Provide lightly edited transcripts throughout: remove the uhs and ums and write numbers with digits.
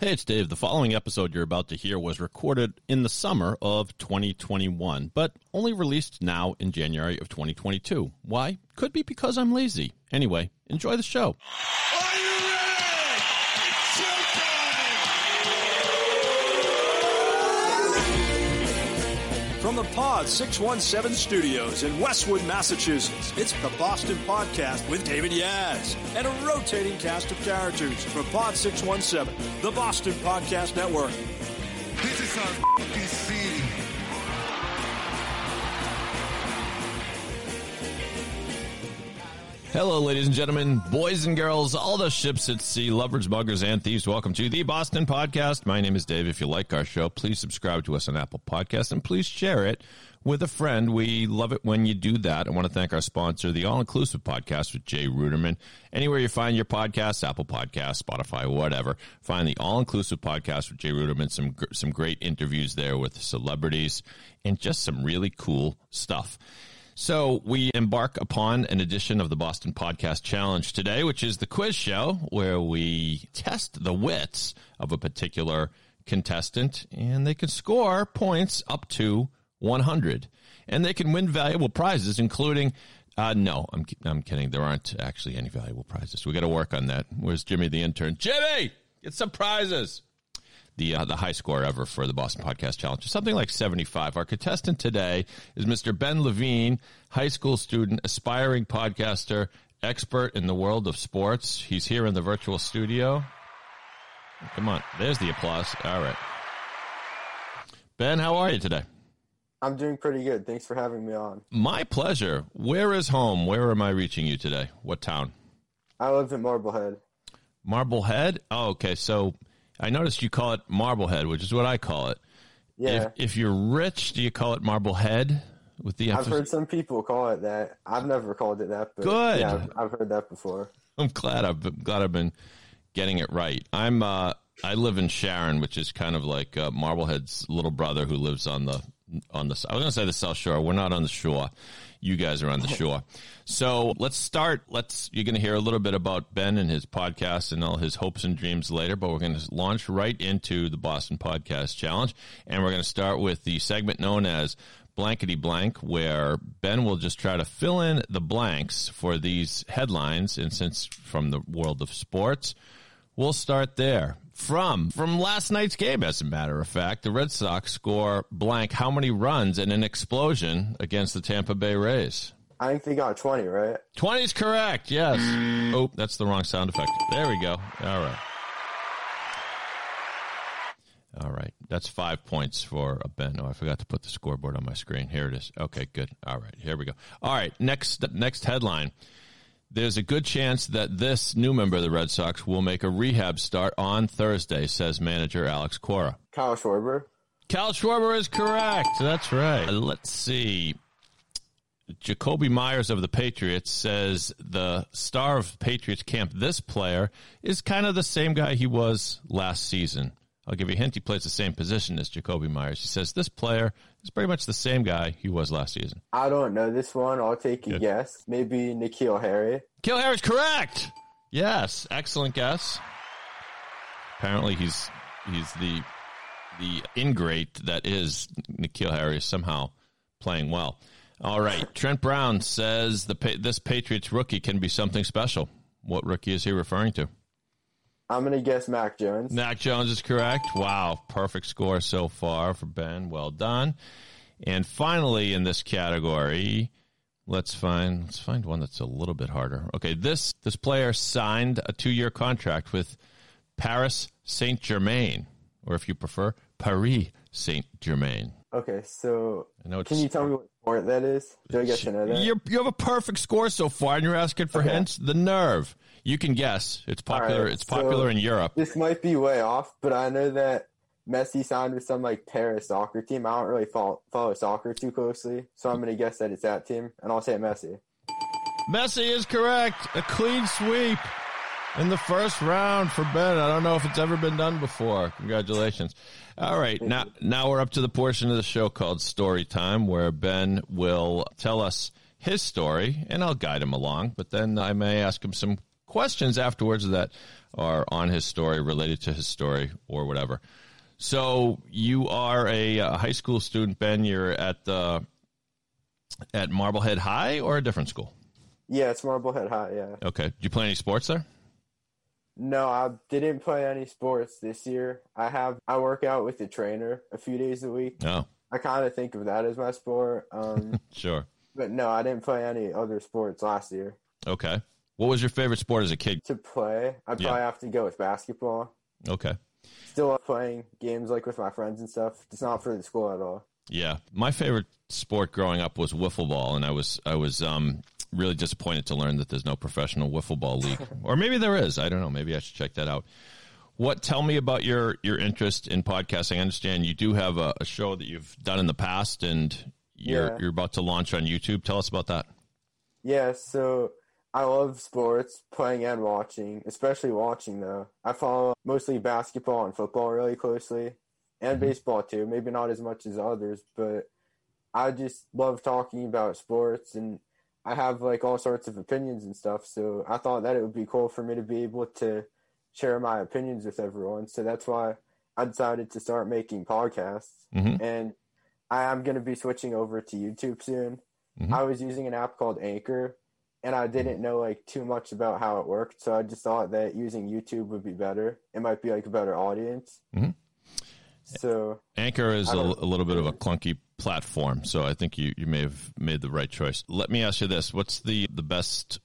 Hey, it's Dave. The following episode you're about to hear was recorded in the summer of 2021, but only released now in January of 2022. Why? Could be because I'm lazy. Anyway, enjoy the show. Are you ready? It's showtime! From the Pod 617 Studios in Westwood, Massachusetts, it's the Boston Podcast with David Yaz and a rotating cast of characters from Pod 617, the Boston Podcast Network. This is our scene. Hello, ladies and gentlemen, boys and girls, all the ships at sea, lovers, muggers, and thieves. Welcome to the Boston Podcast. My name is Dave. If you like our show, please subscribe to us on Apple Podcasts and please share it with a friend. We love it when you do that. I want to thank our sponsor, the All Inclusive Podcast with Jay Ruderman. Anywhere you find your podcasts, Apple Podcasts, Spotify, whatever, find the All Inclusive Podcast with Jay Ruderman. Some great interviews there with celebrities and just some really cool stuff. So we embark upon an edition of the Boston Podcast Challenge today, which is the quiz show where we test the wits of a particular contestant, and they can score points up to 100, and they can win valuable prizes, including... No, I'm kidding. There aren't actually any valuable prizes. We got to work on that. Where's Jimmy the intern? Jimmy, get some prizes. The high score ever for the Boston Podcast Challenge is something like 75. Our contestant today is Mr. Ben Levine, high school student, aspiring podcaster, expert in the world of sports. He's here in the virtual studio. Come on. There's the applause. All right. Ben, how are you today? I'm doing pretty good. Thanks for having me on. My pleasure. Where is home? Where am I reaching you today? What town? I live in Marblehead. Marblehead? Oh, okay. So... I noticed you call it Marblehead, which is what I call it. Yeah. If you're rich, do you call it Marblehead? With the emphasis? I've heard some people call it that. I've never called it that. But good. Yeah, I've heard that before. I'm glad I've been getting it right. I live in Sharon, which is kind of like Marblehead's little brother who lives on the I was going to say the South Shore. We're not on the shore. You guys are on the shore. So let's start. You're going to hear a little bit about Ben and his podcast and all his hopes and dreams later, but we're going to launch right into the Boston Podcast Challenge, and we're going to start with the segment known as Blankety Blank, where Ben will just try to fill in the blanks for these headlines, and since from the world of sports, we'll start there. From last night's game, as a matter of fact, the Red Sox score blank how many runs in an explosion against the Tampa Bay Rays? I think they got 20, right? 20 is correct, yes. Oh, that's the wrong sound effect. There we go. All right. That's 5 points for a Ben. Oh, I forgot to put the scoreboard on my screen. Here it is. Okay, good. All right, here we go. All right, next headline. There's a good chance that this new member of the Red Sox will make a rehab start on Thursday, says manager Alex Cora. Kyle Schwarber. Kyle Schwarber is correct. That's right. Let's see. Jakobi Meyers of the Patriots says the star of Patriots camp, this player, is kind of the same guy he was last season. I'll give you a hint. He plays the same position as Jakobi Meyers. He says this player is pretty much the same guy he was last season. I don't know this one. I'll take a guess. Maybe N'Keal Harry. N'Keal Harry is correct. Yes, excellent guess. Apparently, he's the ingrate that is N'Keal Harry is somehow playing well. All right, Trent Brown says this Patriots rookie can be something special. What rookie is he referring to? I'm going to guess Mac Jones. Mac Jones is correct. Wow, perfect score so far for Ben. Well done. And finally, in this category, let's find one that's a little bit harder. Okay, this player signed a 2-year contract with Paris Saint-Germain, or if you prefer, Paris Saint-Germain. Okay, so can you tell me what sport that is? Do I get to know that? You have a perfect score so far, and you're asking for hints? The nerve. You can guess. It's popular. Right, it's popular in Europe. This might be way off, but I know that Messi signed with some Paris soccer team. I don't really follow soccer too closely, so I'm going to guess that it's that team, and I'll say Messi. Messi is correct. A clean sweep in the first round for Ben. I don't know if it's ever been done before. Congratulations. All right, now we're up to the portion of the show called Story Time, where Ben will tell us his story, and I'll guide him along, but then I may ask him some questions afterwards that are on his story, related to his story, or whatever. So you are a high school student, Ben. You're at Marblehead High or a different school? Yeah, it's Marblehead High, yeah. Okay. Do you play any sports there? No, I didn't play any sports this year. I work out with a trainer a few days a week. Oh. I kind of think of that as my sport. Sure. But no, I didn't play any other sports last year. Okay. What was your favorite sport as a kid? To play, I'd probably have to go with basketball. Okay. Still love playing games like with my friends and stuff. It's not for the school at all. Yeah. My favorite sport growing up was wiffle ball, and I was really disappointed to learn that there's no professional wiffle ball league. Or maybe there is. I don't know. Maybe I should check that out. Tell me about your interest in podcasting. I understand you do have a show that you've done in the past, and you're about to launch on YouTube. Tell us about that. Yeah, so I love sports, playing and watching, especially watching, though. I follow mostly basketball and football really closely, and baseball, too. Maybe not as much as others, but I just love talking about sports, and I have, like, all sorts of opinions and stuff, so I thought that it would be cool for me to be able to share my opinions with everyone. So that's why I decided to start making podcasts. And I am going to be switching over to YouTube soon. I was using an app called Anchor, and I didn't know like too much about how it worked. So I just thought that using YouTube would be better. It might be like a better audience. So Anchor is a little bit of a clunky platform. So I think you may have made the right choice. Let me ask you this. What's the best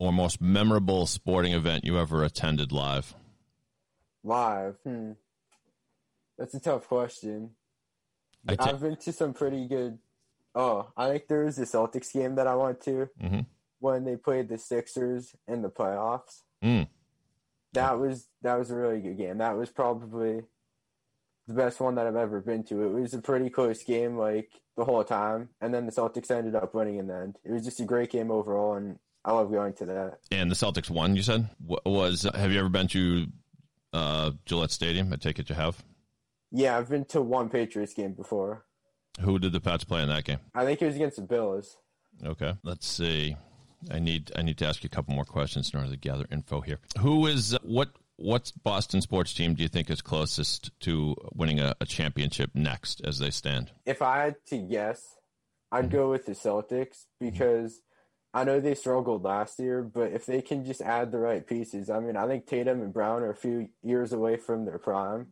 or most memorable sporting event you ever attended live? That's a tough question. I've been to some pretty good... I think there was the Celtics game that I went to when they played the Sixers in the playoffs. That was a really good game. That was probably the best one that I've ever been to. It was a pretty close game, like, the whole time, and then the Celtics ended up winning in the end. It was just a great game overall, and I love going to that. And the Celtics won, you said? Have you ever been to Gillette Stadium? I take it you have. Yeah, I've been to one Patriots game before. Who did the Pats play in that game? I think it was against the Bills. Okay, let's see. I need to ask you a couple more questions in order to gather info here. What Boston sports team do you think is closest to winning a championship next as they stand? If I had to guess, I'd go with the Celtics because I know they struggled last year, but if they can just add the right pieces, I mean, I think Tatum and Brown are a few years away from their prime.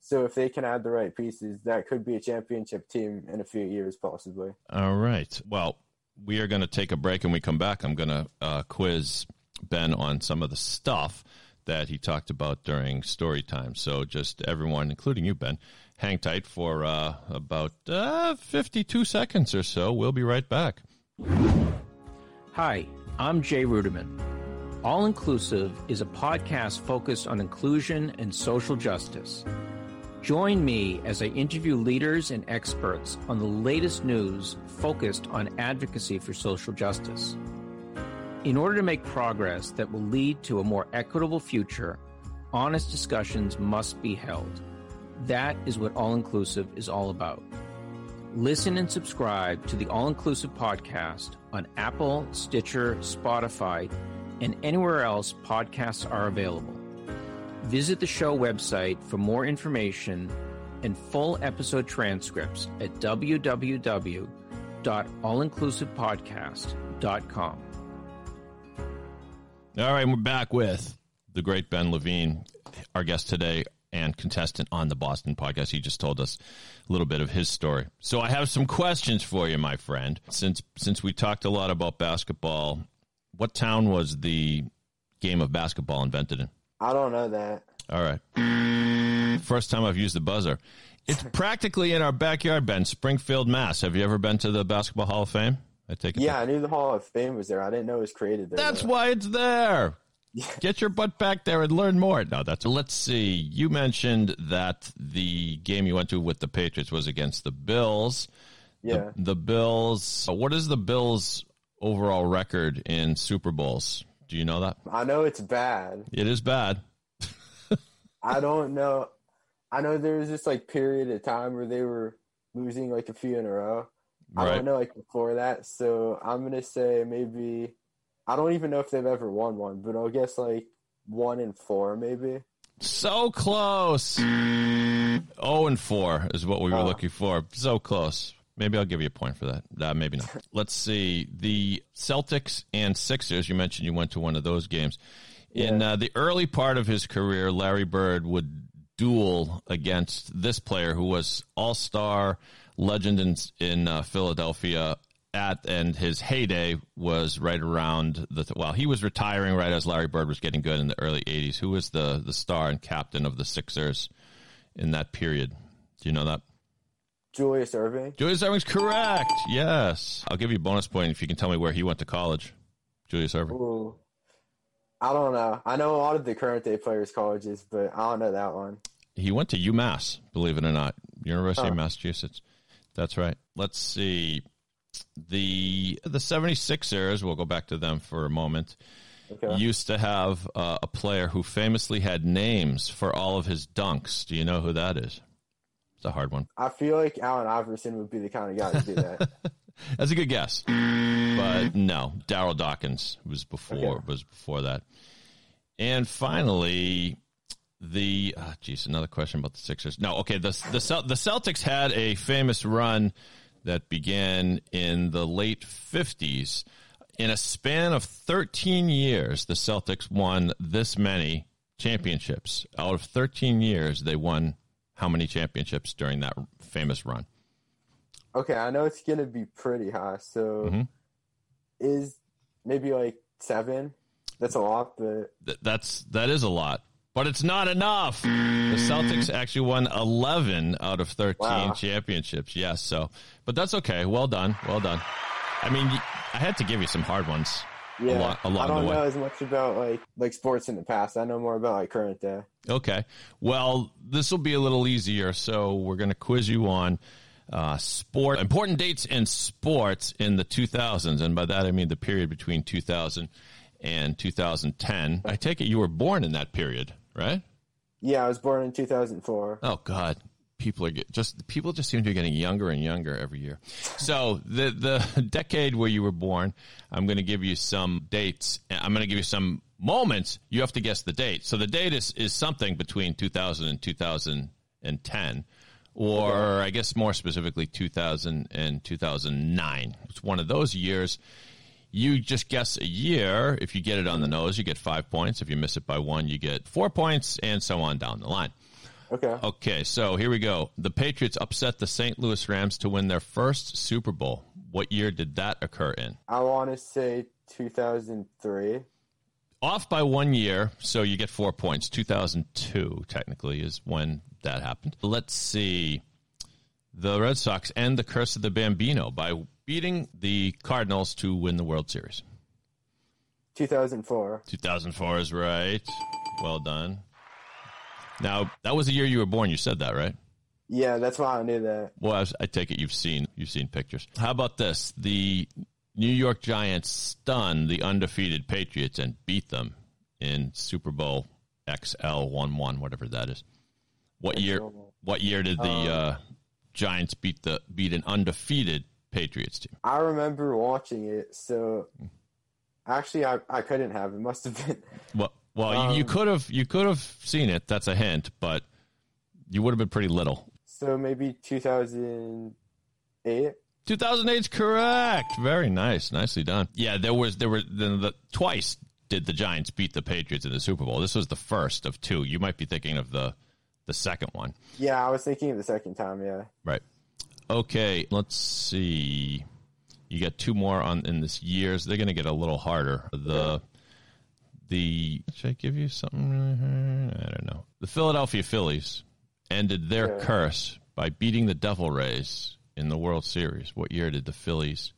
So if they can add the right pieces, that could be a championship team in a few years, possibly. All right. Well, we are going to take a break, and we come back. I'm going to quiz Ben on some of the stuff that he talked about during story time. So just everyone, including you, Ben, hang tight for about 52 seconds or so. We'll be right back. Hi, I'm Jay Ruderman. All Inclusive is a podcast focused on inclusion and social justice. Join me as I interview leaders and experts on the latest news focused on advocacy for social justice. In order to make progress that will lead to a more equitable future, honest discussions must be held. That is what All Inclusive is all about. Listen and subscribe to the All Inclusive podcast on Apple, Stitcher, Spotify, and anywhere else podcasts are available. Visit the show website for more information and full episode transcripts at www.allinclusivepodcast.com. All right, we're back with the great Ben Levine, our guest today, and contestant on the Boston podcast. He just told us a little bit of his story. So I have some questions for you, my friend. Since we talked a lot about basketball, what town was the game of basketball invented in? I don't know that. All right. First time I've used the buzzer. It's practically in our backyard, Ben. Springfield, Mass. Have you ever been to the Basketball Hall of Fame? I take it. Yeah, I knew the Hall of Fame was there. I didn't know it was created there. That's why it's there. Get your butt back there and learn more. No, let's see. You mentioned that the game you went to with the Patriots was against the Bills. Yeah. The Bills. What is the Bills' overall record in Super Bowls? Do you know that? I know it's bad. It is bad. I don't know. I know there was this like period of time where they were losing like a few in a row. Right. I don't know like before that. So I'm going to say maybe I don't even know if they've ever won one, but I'll guess like 1-4 maybe. So close. 0-4 is what we were looking for. So close. Maybe I'll give you a point for that. Maybe not. Let's see. The Celtics and Sixers, you mentioned you went to one of those games. In the early part of his career, Larry Bird would duel against this player who was all-star legend in Philadelphia and his heyday was right around he was retiring right as Larry Bird was getting good in the early 80s. Who was the star and captain of the Sixers in that period? Do you know that? Julius Erving. Julius Erving's correct. Yes. I'll give you a bonus point if you can tell me where he went to college. Julius Erving. Ooh. I don't know. I know a lot of the current day players' colleges, but I don't know that one. He went to UMass, believe it or not. University of Massachusetts. That's right. Let's see. The 76ers, we'll go back to them for a moment, used to have a player who famously had names for all of his dunks. Do you know who that is? It's a hard one. I feel like Allen Iverson would be the kind of guy to do that. That's a good guess. But no, Daryl Dawkins was before that. And finally, another question about the Sixers. No, okay, the Celtics had a famous run that began in the late 50s. In a span of 13 years, the Celtics won this many championships. Out of 13 years, they won how many championships during that famous run? Okay, I know it's going to be pretty high, so is maybe like 7? That's a lot, but... That is a lot, but it's not enough. The Celtics actually won 11 out of 13 championships, yes, so... But that's okay, well done. I mean, I had to give you some hard ones along the way. I don't know as much about like sports in the past. I know more about like current day. Okay, well, this will be a little easier, so we're going to quiz you on... sport, important dates in sports in the 2000s, and by that I mean the period between 2000 and 2010. I take it you were born in that period, right? Yeah, I was born in 2004. Oh God, people just seem to be getting younger and younger every year. So the decade where you were born, I'm going to give you some dates. I'm going to give you some moments. You have to guess the date. So the date is something between 2000 and 2010. Or I guess more specifically, 2000 and 2009. It's one of those years. You just guess a year. If you get it on the nose, you get 5 points. If you miss it by one, you get 4 points, and so on down the line. Okay, so here we go. The Patriots upset the St. Louis Rams to win their first Super Bowl. What year did that occur in? I want to say 2003. Off by 1 year, so you get 4 points. 2002, technically, is when that happened. Let's see. The Red Sox end the curse of the Bambino by beating the Cardinals to win the World Series. 2004. 2004 is right. Well done. Now, that was the year you were born. You said that, right? Yeah, that's why I knew that. Well, I take it you've seen pictures. How about this? The New York Giants stunned the undefeated Patriots and beat them in Super Bowl XL11, whatever that is. What year did the Giants beat an undefeated Patriots team? I remember watching it, so actually I couldn't have. It must have been. Well, you could have seen it. That's a hint, but you would have been pretty little. So maybe 2008. 2008's correct. Very nice. Nicely done. Yeah, there were twice did the Giants beat the Patriots in the Super Bowl. This was the first of two. You might be thinking of the second one. Yeah, I was thinking of the second time, yeah. Right. Okay, let's see. You got two more in this year, so they're going to get a little harder. Should I give you something really hard? I don't know. The Philadelphia Phillies ended their curse by beating the Devil Rays in the World Series. What year did the Phillies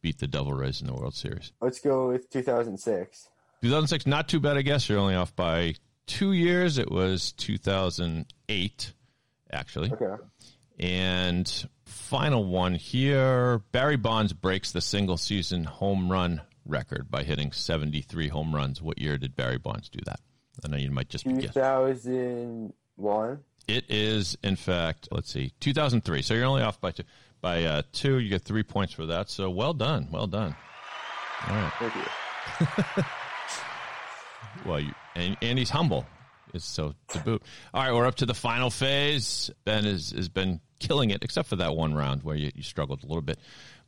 beat the Devil Rays in the World Series? Let's go with 2006. 2006, not too bad, I guess. You're only off by 2 years. It was 2008, actually. Okay. And final one here. Barry Bonds breaks the single-season home run record by hitting 73 home runs. What year did Barry Bonds do that? I know you might just be guessing. 2001. It is, in fact, let's see, 2003. So you're only off by two. By two, you get 3 points for that. So well done. All right. Thank you. Well, and he's humble. So to boot. All right, we're up to the final phase. Ben has been killing it, except for that one round where you struggled a little bit.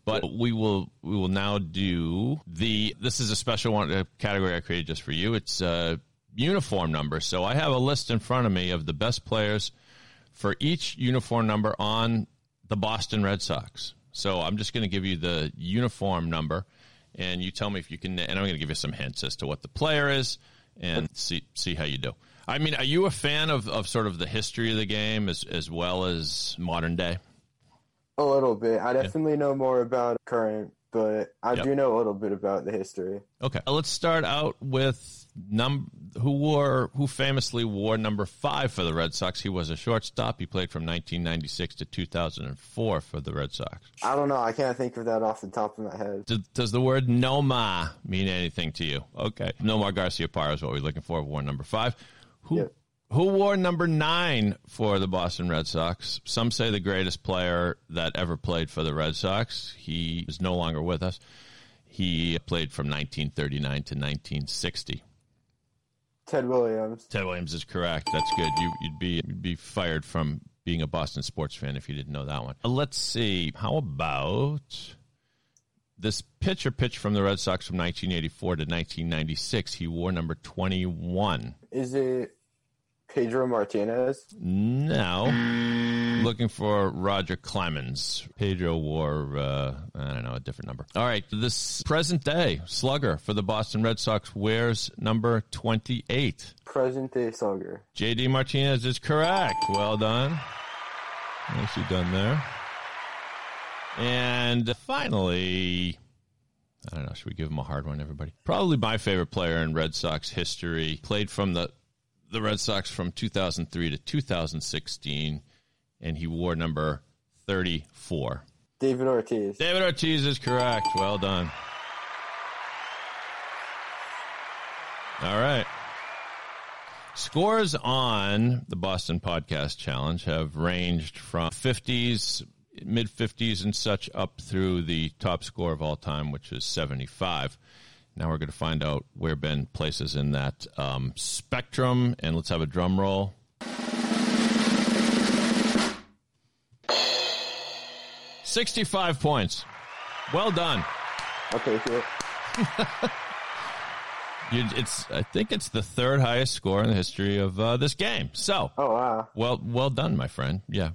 But we will now do the. This is a special one, a category I created just for you. It's uniform numbers. So I have a list in front of me of the best players for each uniform number on the Boston Red Sox. So I'm just going to give you the uniform number, and you tell me if you can. And I'm going to give you some hints as to what the player is, and see how you do. I mean, are you a fan of sort of the history of the game as well as modern day? A little bit. I definitely know more about current, but I do know a little bit about the history. Okay. Let's start out with who famously wore number 5 for the Red Sox. He was a shortstop. He played from 1996 to 2004 for the Red Sox. I don't know. I can't think of that off the top of my head. Does the word Nomar mean anything to you? Okay. Nomar Garciaparra is what we're looking for. Wore number 5. Who wore number 9 for the Boston Red Sox? Some say the greatest player that ever played for the Red Sox. He is no longer with us. He played from 1939 to 1960. Ted Williams. Ted Williams is correct. That's good. You'd be fired from being a Boston sports fan if you didn't know that one. Let's see. How about this pitcher pitched from the Red Sox from 1984 to 1996? He wore number 21. Is it Pedro Martinez? No. Looking for Roger Clemens. Pedro wore, a different number. All right. This present day slugger for the Boston Red Sox wears number 28. Present day slugger. J.D. Martinez is correct. Well done. Nicely done there. And finally, I don't know, should we give him a hard one, everybody? Probably my favorite player in Red Sox history. Played from the Red Sox from 2003 to 2016, and he wore number 34. David Ortiz. David Ortiz is correct. Well done. All right. Scores on the Boston Podcast Challenge have ranged from mid-50s and such up through the top score of all time, which is 75. Now we're going to find out where Ben places in that spectrum, and let's have a drum roll. $65 points. Well done. Okay, cool. I think it's the third highest score in the history of this game. So, wow. Well done, my friend. Yeah,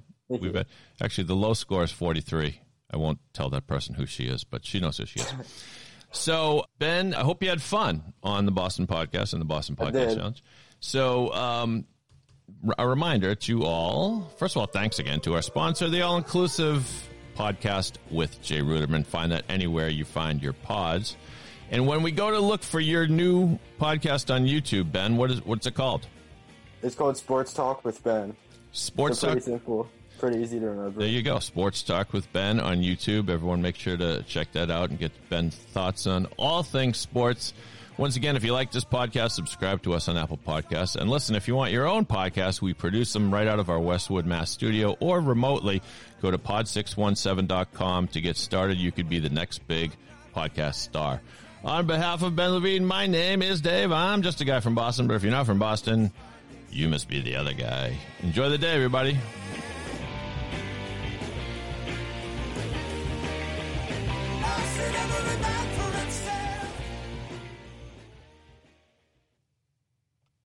actually the low score is 43. I won't tell that person who she is, but she knows who she is. So, Ben, I hope you had fun on the Boston Podcast and the Boston Podcast Challenge. So, a reminder to all, first of all, thanks again to our sponsor, the all-inclusive podcast with Jay Ruderman. Find that anywhere you find your pods. And when we go to look for your new podcast on YouTube, Ben, what's it called? It's called Sports Talk with Ben. Sports Talk. Pretty simple. Pretty easy to remember. There you go. Sports Talk with Ben on YouTube. Everyone make sure to check that out and get Ben's thoughts on all things sports. Once again, if you like this podcast, subscribe to us on Apple Podcasts. And listen, if you want your own podcast, we produce them right out of our Westwood, Mass studio or remotely. Go to pod617.com to get started. You could be the next big podcast star. On behalf of Ben Levine, my name is Dave. I'm just a guy from Boston, but if you're not from Boston, you must be the other guy. Enjoy the day, everybody.